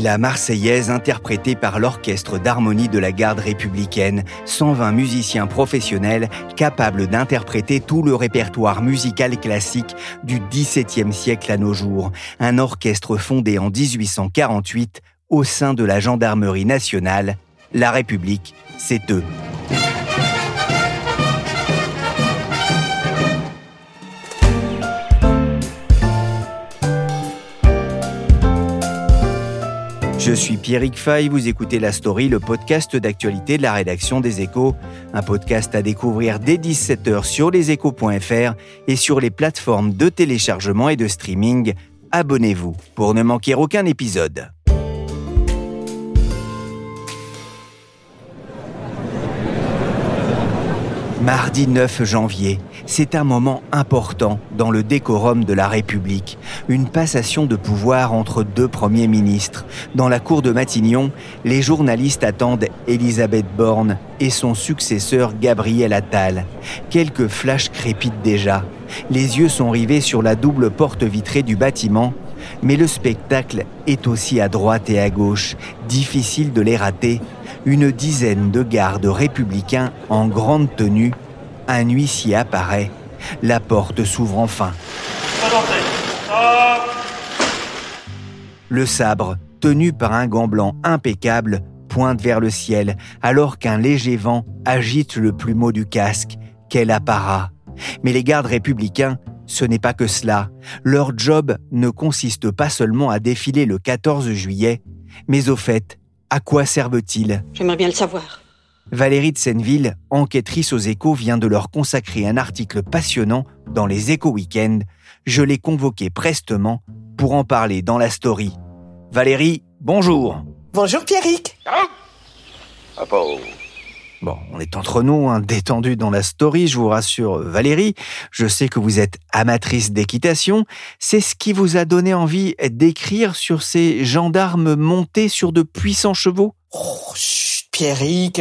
La Marseillaise interprétée par l'orchestre d'harmonie de la Garde républicaine, 120 musiciens professionnels capables d'interpréter tout le répertoire musical classique du XVIIe siècle à nos jours. Un orchestre fondé en 1848 au sein de la Gendarmerie nationale. La République, c'est eux. Je suis Pierrick Fay, vous écoutez La Story, le podcast d'actualité de la rédaction des Echos. Un podcast à découvrir dès 17h sur leséchos.fr et sur les plateformes de téléchargement et de streaming. Abonnez-vous pour ne manquer aucun épisode. Mardi 9 janvier, c'est un moment important dans le décorum de la République. Une passation de pouvoir entre deux premiers ministres. Dans la cour de Matignon, les journalistes attendent Elisabeth Borne et son successeur Gabriel Attal. Quelques flashs crépitent déjà. Les yeux sont rivés sur la double porte vitrée du bâtiment. Mais le spectacle est aussi à droite et à gauche. Difficile de les rater. Une dizaine de gardes républicains en grande tenue. Un huissier apparaît. La porte s'ouvre enfin. Le sabre, tenu par un gant blanc impeccable, pointe vers le ciel, alors qu'un léger vent agite le plumeau du casque. Quel apparat! Mais les gardes républicains, ce n'est pas que cela. Leur job ne consiste pas seulement à défiler le 14 juillet, mais au fait, à quoi servent-ils ? J'aimerais bien le savoir. Valérie de Senneville, enquêtrice aux Échos, vient de leur consacrer un article passionnant dans les Échos Week-end. Je l'ai convoquée prestement pour en parler dans La Story. Valérie, bonjour. Bonjour Pierrick. Ah bon. Bon, on est entre nous, détendu dans La Story, je vous rassure Valérie. Je sais que vous êtes amatrice d'équitation. C'est ce qui vous a donné envie d'écrire sur ces gendarmes montés sur de puissants chevaux ? Oh, chut, Pierrick,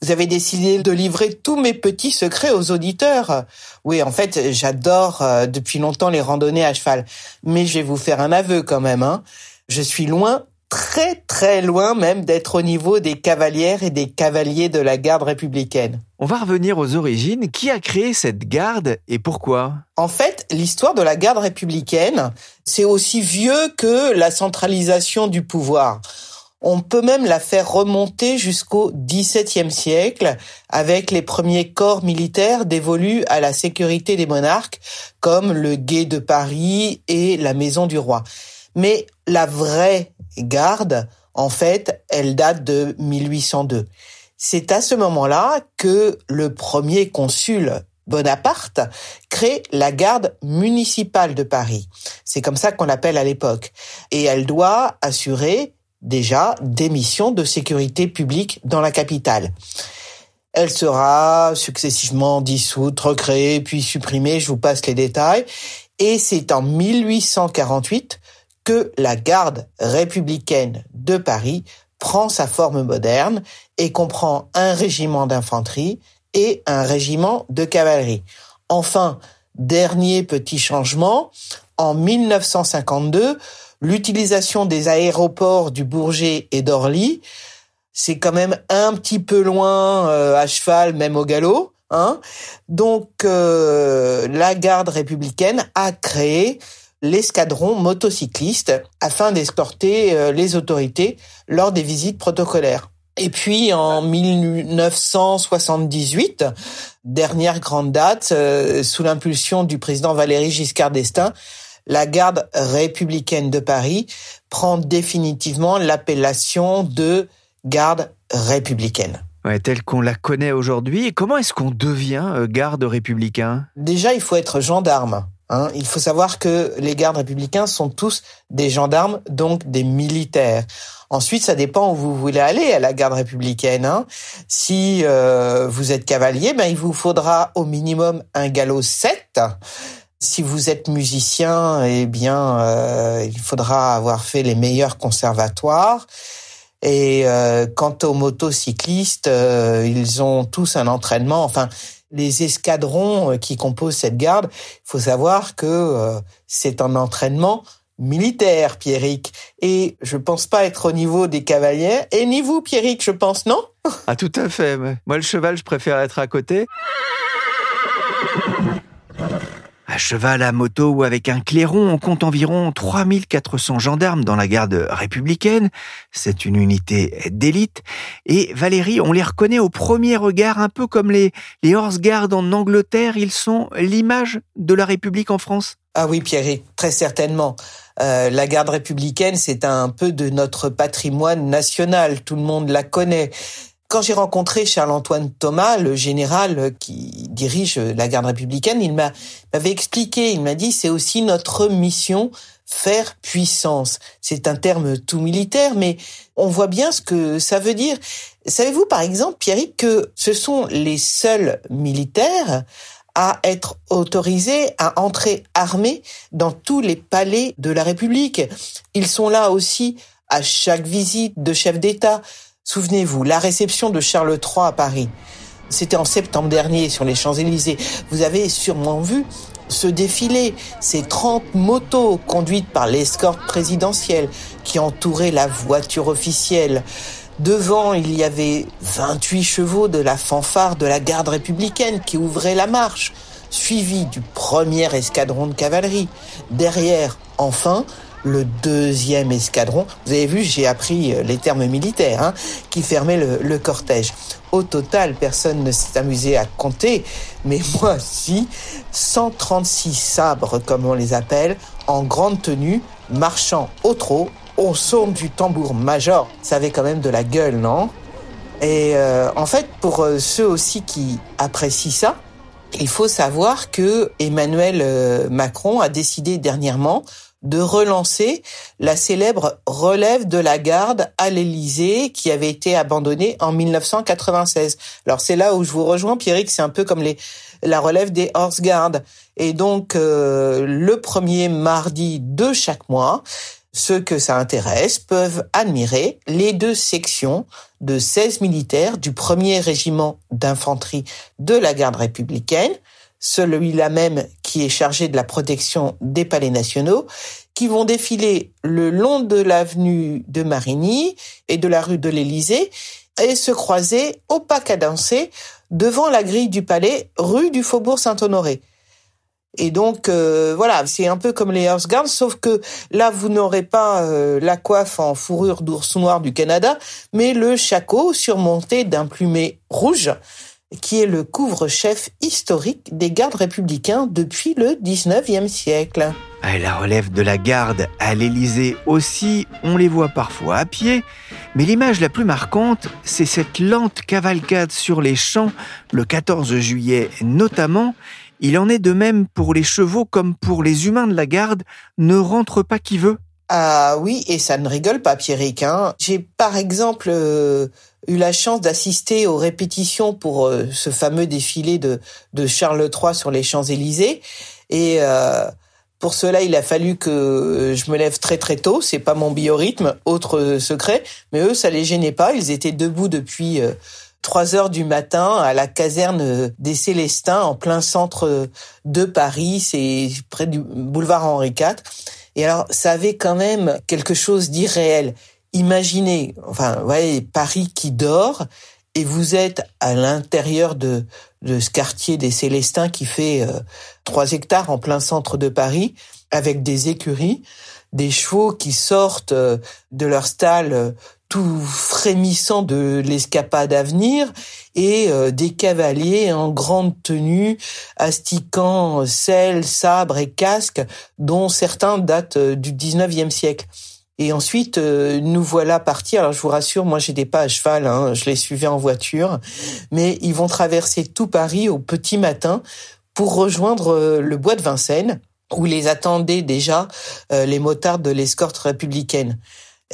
vous avez décidé de livrer tous mes petits secrets aux auditeurs. Oui, en fait, j'adore depuis longtemps les randonnées à cheval. Mais je vais vous faire un aveu quand même. Je suis loin... très très loin même d'être au niveau des cavalières et des cavaliers de la Garde républicaine. On va revenir aux origines. Qui a créé cette garde et pourquoi ? En fait, l'histoire de la Garde républicaine, c'est aussi vieux que la centralisation du pouvoir. On peut même la faire remonter jusqu'au XVIIe siècle avec les premiers corps militaires dévolus à la sécurité des monarques comme le guet de Paris et la maison du roi. Mais la vraie garde, en fait, elle date de 1802. C'est à ce moment-là que le premier consul Bonaparte crée la garde municipale de Paris. C'est comme ça qu'on l'appelle à l'époque. Et elle doit assurer déjà des missions de sécurité publique dans la capitale. Elle sera successivement dissoute, recréée, puis supprimée. Je vous passe les détails. Et c'est en 1848 que la Garde républicaine de Paris prend sa forme moderne et comprend un régiment d'infanterie et un régiment de cavalerie. Enfin, dernier petit changement, en 1952, l'utilisation des aéroports du Bourget et d'Orly, c'est quand même un petit peu loin à cheval, même au galop. Donc, la Garde républicaine a créé l'escadron motocycliste afin d'escorter les autorités lors des visites protocolaires. Et puis en 1978, dernière grande date, sous l'impulsion du président Valéry Giscard d'Estaing, la Garde républicaine de Paris prend définitivement l'appellation de garde républicaine. Ouais, telle qu'on la connaît aujourd'hui. Et comment est-ce qu'on devient garde républicain ? Déjà, il faut être gendarme. Hein. Il faut savoir que les gardes républicains sont tous des gendarmes, donc des militaires. Ensuite, ça dépend où vous voulez aller à la garde républicaine. Hein. Si vous êtes cavalier, ben, il vous faudra au minimum un galop 7. Si vous êtes musicien, eh bien, il faudra avoir fait les meilleurs conservatoires. Et quant aux motocyclistes, ils ont tous un entraînement. Enfin, les escadrons qui composent cette garde, il faut savoir que c'est un entraînement militaire, Pierrick. Et je pense pas être au niveau des cavaliers. Et ni vous, Pierrick, je pense, non ? Ah, tout à fait. Moi, le cheval, je préfère être à côté. À cheval, à moto ou avec un clairon, on compte environ 3400 gendarmes dans la garde républicaine. C'est une unité d'élite. Et Valérie, on les reconnaît au premier regard, un peu comme les Horse Guards en Angleterre. Ils sont l'image de la République en France. Ah oui, Pierrick, très certainement. La garde républicaine, c'est un peu de notre patrimoine national. Tout le monde la connaît. Quand j'ai rencontré Charles-Antoine Thomas, le général qui dirige la garde républicaine, il m'avait expliqué, il m'a dit, c'est aussi notre mission, faire puissance. C'est un terme tout militaire, mais on voit bien ce que ça veut dire. Savez-vous, par exemple, Pierrick, que ce sont les seuls militaires à être autorisés à entrer armés dans tous les palais de la République. Ils sont là aussi à chaque visite de chef d'État. Souvenez-vous, la réception de Charles III à Paris, c'était en septembre dernier sur les Champs-Élysées. Vous avez sûrement vu ce défilé, ces 30 motos conduites par l'escorte présidentielle qui entourait la voiture officielle. Devant, il y avait 28 chevaux de la fanfare de la garde républicaine qui ouvrait la marche, suivi du premier escadron de cavalerie. Derrière, enfin, le deuxième escadron, vous avez vu, j'ai appris les termes militaires, hein, qui fermait le cortège. Au total, personne ne s'est amusé à compter, mais moi si, 136 sabres, comme on les appelle, en grande tenue, marchant au trot, au son du tambour-major. Ça avait quand même de la gueule, non ? Et en fait, pour ceux aussi qui apprécient ça, il faut savoir que Emmanuel Macron a décidé dernièrement de relancer la célèbre relève de la garde à l'Élysée qui avait été abandonnée en 1996. Alors c'est là où je vous rejoins, Pierrick, c'est un peu comme la relève des Horse Guards. Et donc le premier mardi de chaque mois, ceux que ça intéresse peuvent admirer les deux sections de 16 militaires du 1er régiment d'infanterie de la garde républicaine, celui-là même qui est chargé de la protection des palais nationaux, qui vont défiler le long de l'avenue de Marigny et de la rue de l'Élysée et se croiser au pas cadencé devant la grille du palais, rue du Faubourg Saint-Honoré. Et donc, voilà, c'est un peu comme les Horse Guards, sauf que là, vous n'aurez pas la coiffe en fourrure d'ours noir du Canada, mais le shako surmonté d'un plumet rouge, qui est le couvre-chef historique des gardes républicains depuis le 19e siècle. La relève de la garde à l'Élysée aussi, on les voit parfois à pied, mais l'image la plus marquante, c'est cette lente cavalcade sur les champs, le 14 juillet notamment. Il en est de même pour les chevaux comme pour les humains de la garde, ne rentre pas qui veut. Ah oui, et ça ne rigole pas, Pierrick. Hein. J'ai par exemple eu la chance d'assister aux répétitions pour ce fameux défilé de Charles III sur les Champs-Élysées. Et pour cela, il a fallu que je me lève très très tôt. C'est pas mon biorhythme, autre secret. Mais eux, ça les gênait pas. Ils étaient debout depuis 3 heures du matin à la caserne des Célestins, en plein centre de Paris. C'est près du boulevard Henri IV. Et alors, ça avait quand même quelque chose d'irréel. Imaginez, enfin, vous voyez, Paris qui dort, et vous êtes à l'intérieur de ce quartier des Célestins qui fait 3 hectares en plein centre de Paris, avec des écuries, des chevaux qui sortent de leur stalle tout frémissant de l'escapade à venir, et des cavaliers en grande tenue, astiquant selle, sabre et casque, dont certains datent du 19e siècle. Et ensuite, nous voilà partis. Alors, je vous rassure, moi, j'étais pas à cheval, hein, je les suivais en voiture. Mais ils vont traverser tout Paris au petit matin pour rejoindre le bois de Vincennes, où les attendaient déjà les motards de l'escorte républicaine.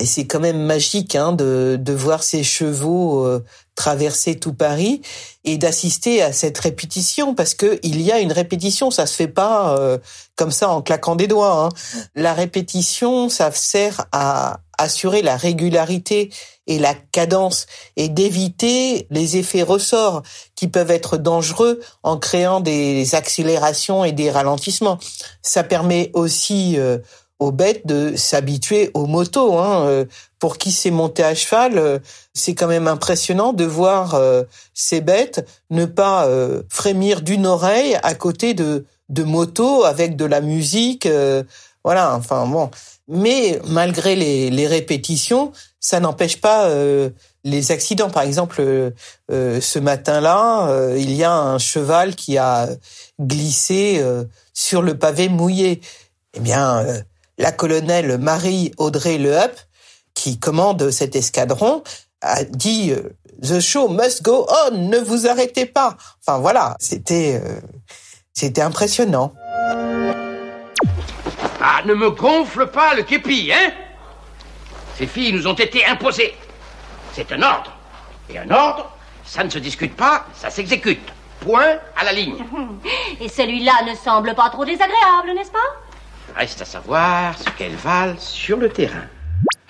Et c'est quand même magique hein, de voir ces chevaux traverser tout Paris et d'assister à cette répétition, parce que il y a une répétition, ça se fait pas comme ça en claquant des doigts. Hein. La répétition, ça sert à assurer la régularité et la cadence et d'éviter les effets ressorts qui peuvent être dangereux en créant des accélérations et des ralentissements. Ça permet aussi aux bêtes de s'habituer aux motos. Hein. Pour qui s'est monté à cheval, c'est quand même impressionnant de voir ces bêtes ne pas frémir d'une oreille à côté de motos avec de la musique. Voilà, enfin bon. Mais malgré les répétitions, ça n'empêche pas les accidents. Par exemple, ce matin-là, il y a un cheval qui a glissé sur le pavé mouillé. Eh bien... la colonelle Marie-Audrey Lehup, qui commande cet escadron, a dit « The show must go on, ne vous arrêtez pas ». Enfin voilà, c'était impressionnant. Ah, ne me gonfle pas le képi, hein ? Ces filles nous ont été imposées. C'est un ordre. Et un ordre, ça ne se discute pas, ça s'exécute. Point à la ligne. Et celui-là ne semble pas trop désagréable, n'est-ce pas ? Reste à savoir ce qu'elles valent sur le terrain.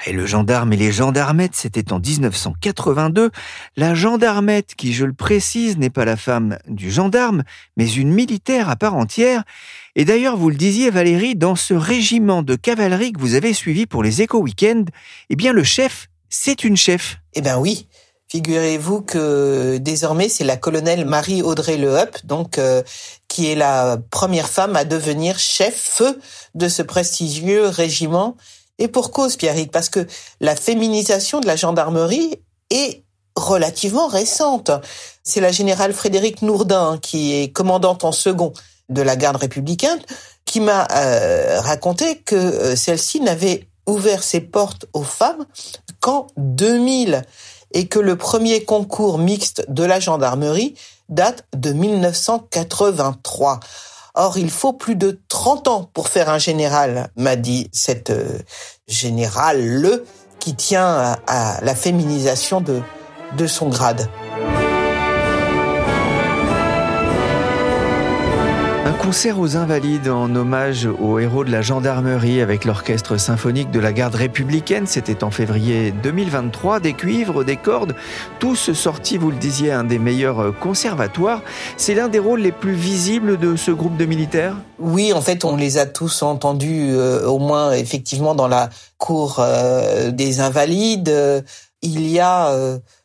Et le gendarme et les gendarmettes, c'était en 1982. La gendarmette, qui, je le précise, n'est pas la femme du gendarme, mais une militaire à part entière. Et d'ailleurs, vous le disiez, Valérie, dans ce régiment de cavalerie que vous avez suivi pour les éco-weekends, eh bien, le chef, c'est une chef. Eh bien oui, figurez-vous que désormais, c'est la colonelle Marie-Audrey Lehup, donc qui est la première femme à devenir chef de ce prestigieux régiment. Et pour cause, Pierrick, parce que la féminisation de la gendarmerie est relativement récente. C'est la générale Frédérique Nourdin, qui est commandante en second de la Garde républicaine, qui m'a raconté que celle-ci n'avait ouvert ses portes aux femmes qu'en 2000. Et que le premier concours mixte de la gendarmerie date de 1983. Or, il faut plus de 30 ans pour faire un général, m'a dit cette générale qui tient à la féminisation de son grade. Un concert aux Invalides en hommage aux héros de la gendarmerie avec l'orchestre symphonique de la Garde républicaine. C'était en février 2023. Des cuivres, des cordes, tous sortis, vous le disiez, un des meilleurs conservatoires. C'est l'un des rôles les plus visibles de ce groupe de militaires ? Oui, en fait, on les a tous entendus, au moins effectivement dans la cour des Invalides. Il y a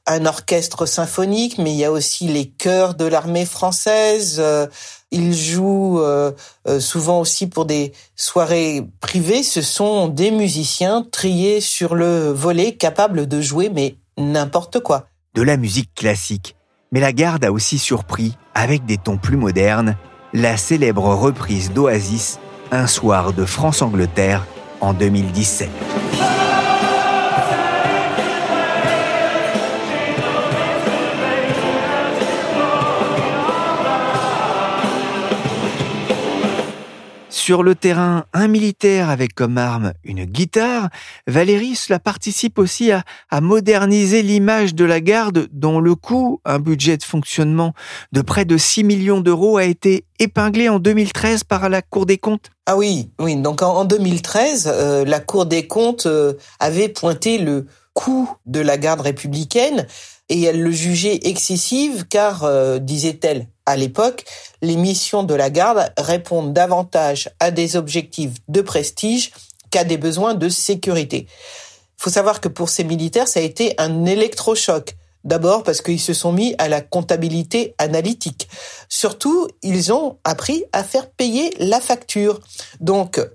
un orchestre symphonique, mais il y a aussi les chœurs de l'armée française. Ils jouent souvent aussi pour des soirées privées. Ce sont des musiciens triés sur le volet, capables de jouer, mais n'importe quoi. De la musique classique. Mais la Garde a aussi surpris, avec des tons plus modernes, la célèbre reprise d'Oasis, un soir de France-Angleterre en 2017. Sur le terrain, un militaire avec comme arme une guitare. Valérie, cela participe aussi à moderniser l'image de la Garde, dont le coût, un budget de fonctionnement de près de 6 millions d'euros, a été épinglé en 2013 par la Cour des comptes. Ah oui. Donc en 2013, la Cour des comptes avait pointé le coût de la Garde républicaine et elle le jugeait excessif car, disait-elle, à l'époque, les missions de la Garde répondent davantage à des objectifs de prestige qu'à des besoins de sécurité. Il faut savoir que pour ces militaires, ça a été un électrochoc. D'abord parce qu'ils se sont mis à la comptabilité analytique. Surtout, ils ont appris à faire payer la facture. Donc,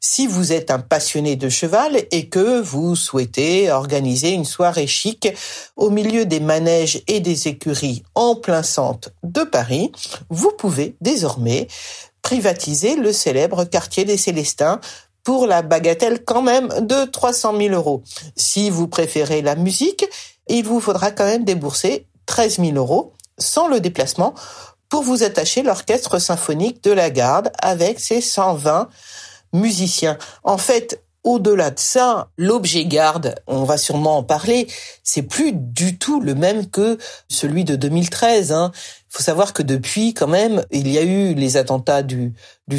si vous êtes un passionné de cheval et que vous souhaitez organiser une soirée chic au milieu des manèges et des écuries en plein centre de Paris, vous pouvez désormais privatiser le célèbre quartier des Célestins pour la bagatelle quand même de 300 000 euros. Si vous préférez la musique, il vous faudra quand même débourser 13 000 euros sans le déplacement pour vous attacher l'orchestre symphonique de la Garde avec ses 120 musiciens. En fait, au-delà de ça, l'objet Garde, on va sûrement en parler, c'est plus du tout le même que celui de 2013. Faut savoir que depuis, quand même, il y a eu les attentats du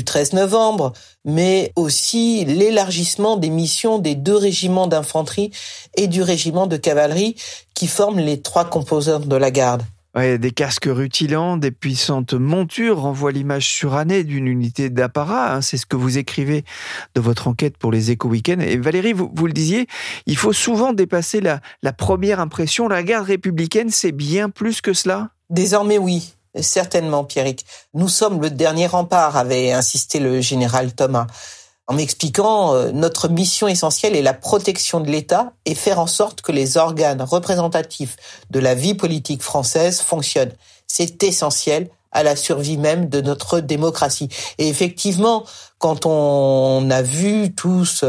13 novembre, mais aussi l'élargissement des missions des deux régiments d'infanterie et du régiment de cavalerie qui forment les trois composantes de la Garde. Ouais, des casques rutilants, des puissantes montures renvoient l'image surannée d'une unité d'apparat. C'est ce que vous écrivez dans votre enquête pour les Echos Week-end. Et Valérie, vous le disiez, il faut souvent dépasser la première impression. La Garde républicaine, c'est bien plus que cela. Désormais, oui, certainement, Pierrick. Nous sommes le dernier rempart, avait insisté le général Thomas, en m'expliquant notre mission essentielle est la protection de l'État et faire en sorte que les organes représentatifs de la vie politique française fonctionnent. C'est essentiel à la survie même de notre démocratie. Et effectivement, quand on a vu tous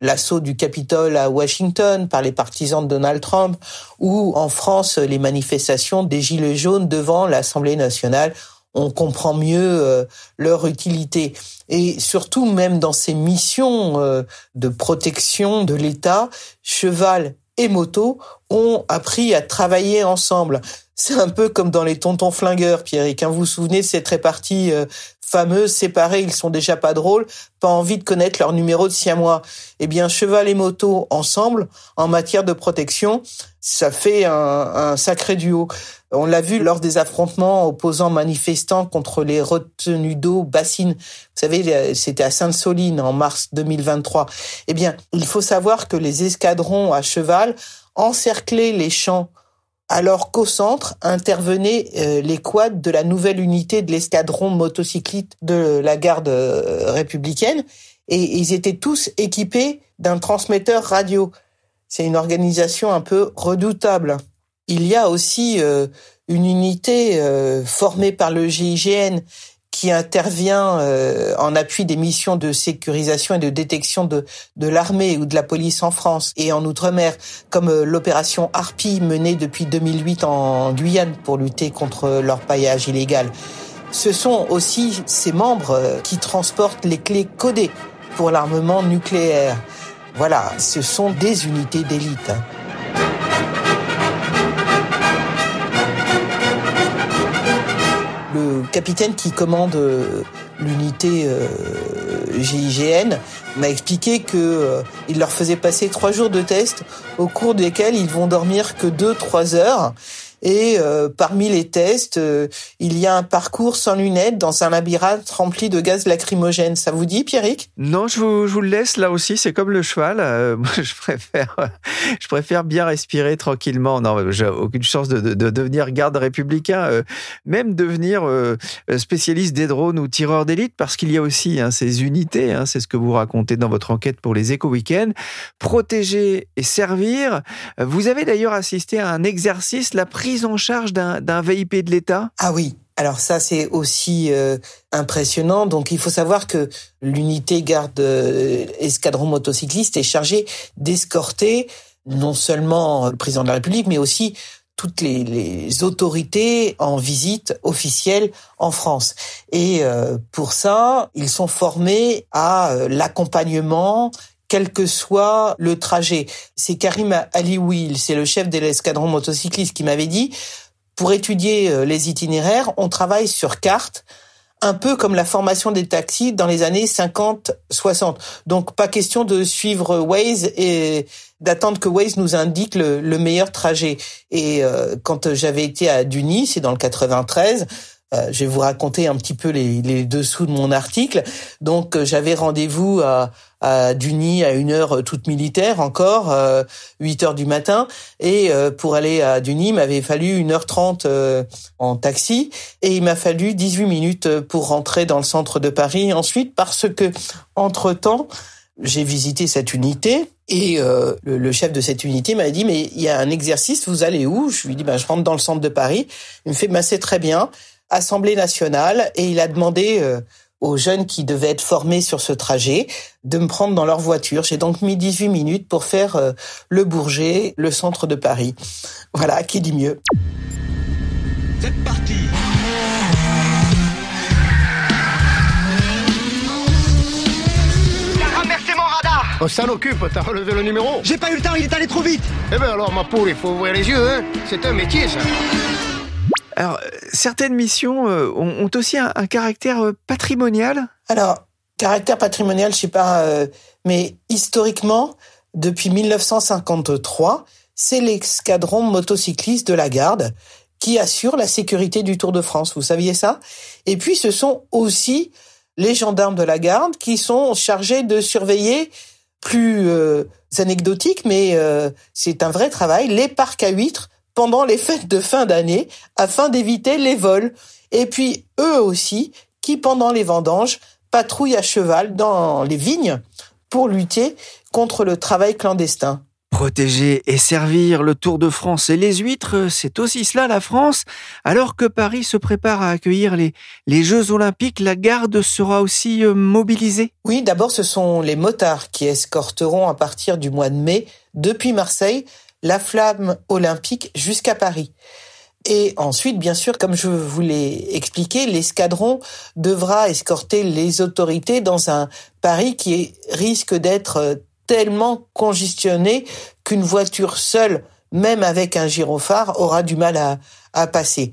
l'assaut du Capitole à Washington par les partisans de Donald Trump, ou en France, les manifestations des Gilets jaunes devant l'Assemblée nationale, on comprend mieux leur utilité. Et surtout, même dans ces missions de protection de l'État, cheval et moto ont appris à travailler ensemble. C'est un peu comme dans les tontons flingueurs, Pierrick. Vous vous souvenez de cette répartie fameuse, séparée, ils sont déjà pas drôles, pas envie de connaître leur numéro de siamois. Eh bien, cheval et moto ensemble, en matière de protection, ça fait un sacré duo. On l'a vu lors des affrontements opposant manifestants contre les retenues d'eau bassines. Vous savez, c'était à Sainte-Soline en mars 2023. Eh bien, il faut savoir que les escadrons à cheval encerclaient les champs alors qu'au centre intervenaient les quads de la nouvelle unité de l'escadron motocycliste de la Garde républicaine, et ils étaient tous équipés d'un transmetteur radio. C'est une organisation un peu redoutable. Il y a aussi une unité formée par le GIGN qui intervient en appui des missions de sécurisation et de détection de l'armée ou de la police en France et en Outre-mer, comme l'opération Harpie menée depuis 2008 en Guyane pour lutter contre l'orpaillage illégal. Ce sont aussi ces membres qui transportent les clés codées pour l'armement nucléaire. Voilà, ce sont des unités d'élite. Le capitaine qui commande l'unité GIGN m'a expliqué qu'il leur faisait passer 3 jours de test au cours desquels ils vont dormir que 2-3 heures. Et parmi les tests, il y a un parcours sans lunettes dans un labyrinthe rempli de gaz lacrymogène. Ça vous dit, Pierrick ? Non, je vous le laisse là aussi. C'est comme le cheval. Moi, je préfère bien respirer tranquillement. Non, j'ai aucune chance de devenir garde républicain, même devenir spécialiste des drones ou tireur d'élite, parce qu'il y a aussi ces unités. C'est ce que vous racontez dans votre enquête pour les Echos Week-end. Protéger et servir. Vous avez d'ailleurs assisté à un exercice, la prise en charge d'un VIP de l'État ? Ah oui, alors ça c'est aussi impressionnant. Donc il faut savoir que l'unité garde escadron motocycliste est chargée d'escorter non seulement le président de la République, mais aussi toutes les autorités en visite officielle en France. Et pour ça, ils sont formés à l'accompagnement, quel que soit le trajet. C'est Karim Aliouil, c'est le chef de l'escadron motocycliste qui m'avait dit, pour étudier les itinéraires, on travaille sur carte, un peu comme la formation des taxis dans les années 50-60. Donc pas question de suivre Waze et d'attendre que Waze nous indique le meilleur trajet. Et quand j'avais été à Duny, c'est dans le 93, je vais vous raconter un petit peu les dessous de mon article. Donc j'avais rendez-vous à Duny à 1 heure toute militaire encore, 8 heures du matin, et pour aller à Duny il m'avait fallu 1h30 en taxi et il m'a fallu 18 minutes pour rentrer dans le centre de Paris ensuite, parce que entre-temps j'ai visité cette unité et le chef de cette unité m'a dit mais il y a un exercice, vous allez où? Je lui dis je rentre dans le centre de Paris. Il me fait c'est très bien, Assemblée nationale, et il a demandé aux jeunes qui devaient être formés sur ce trajet de me prendre dans leur voiture. J'ai donc mis 18 minutes pour faire le Bourget, le centre de Paris. Voilà, qui dit mieux. C'est parti. T'as renversé mon radar. On s'en occupe, t'as relevé le numéro. J'ai pas eu le temps, il est allé trop vite. Eh ben alors, ma poule, il faut ouvrir les yeux, hein. C'est un métier, ça. Alors, certaines missions ont aussi un caractère patrimonial. Alors, caractère patrimonial, je sais pas, mais historiquement, depuis 1953, c'est l'escadron motocycliste de la Garde qui assure la sécurité du Tour de France. Vous saviez ça? Et puis, ce sont aussi les gendarmes de la Garde qui sont chargés de surveiller, plus anecdotique, mais c'est un vrai travail, les parcs à huîtres pendant les fêtes de fin d'année afin d'éviter les vols. Et puis eux aussi, qui pendant les vendanges, patrouillent à cheval dans les vignes pour lutter contre le travail clandestin. Protéger et servir le Tour de France et les huîtres, c'est aussi cela la France. Alors que Paris se prépare à accueillir les Jeux Olympiques, la Garde sera aussi mobilisée. Oui, d'abord ce sont les motards qui escorteront à partir du mois de mai, depuis Marseille, la flamme olympique jusqu'à Paris. Et ensuite, bien sûr, comme je vous l'ai expliqué, l'escadron devra escorter les autorités dans un Paris qui risque d'être tellement congestionné qu'une voiture seule, même avec un gyrophare, aura du mal à passer.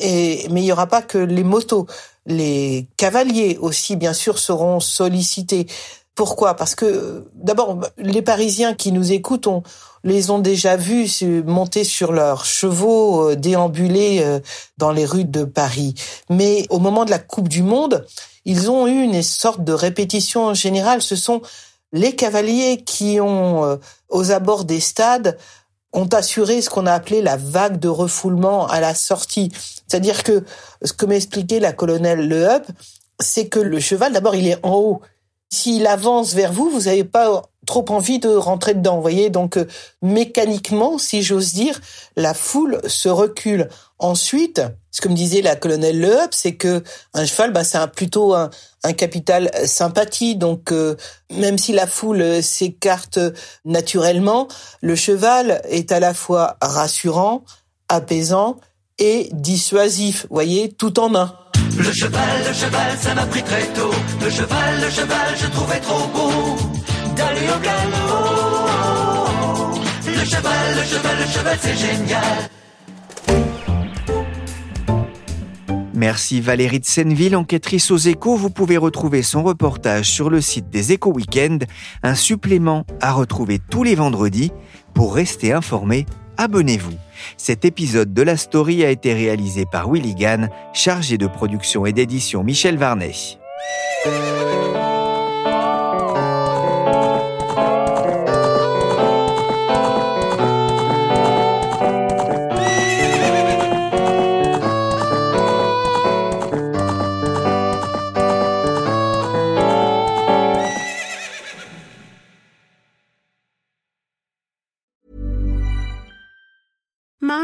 Mais il n'y aura pas que les motos. Les cavaliers aussi, bien sûr, seront sollicités. Pourquoi ? Parce que, d'abord, les Parisiens qui nous écoutent, on les ont déjà vus monter sur leurs chevaux, déambuler dans les rues de Paris. Mais au moment de la Coupe du Monde, ils ont eu une sorte de répétition générale. Ce sont les cavaliers qui ont, aux abords des stades, ont assuré ce qu'on a appelé la vague de refoulement à la sortie. C'est-à-dire que, ce que m'expliquait la colonelle Le Hupp, c'est que le cheval, d'abord, il est en haut. S'il avance vers vous, vous n'avez pas trop envie de rentrer dedans, vous voyez. Donc, mécaniquement, si j'ose dire, la foule se recule. Ensuite, ce que me disait la colonelle Le Hupp, c'est que un cheval, bah, c'est plutôt un capital sympathie. Donc, même si la foule s'écarte naturellement, le cheval est à la fois rassurant, apaisant et dissuasif, vous voyez, tout en un. Le cheval, ça m'a pris très tôt. Le cheval, je trouvais trop beau. D'aller au galop. Le cheval, c'est génial. Merci Valérie de Senneville, enquêtrice aux Échos. Vous pouvez retrouver son reportage sur le site des Échos Week-end. Un supplément à retrouver tous les vendredis. Pour rester informé, abonnez-vous. Cet épisode de La Story a été réalisé par Willy Ganne, chargé de production et d'édition Michèle Warnet.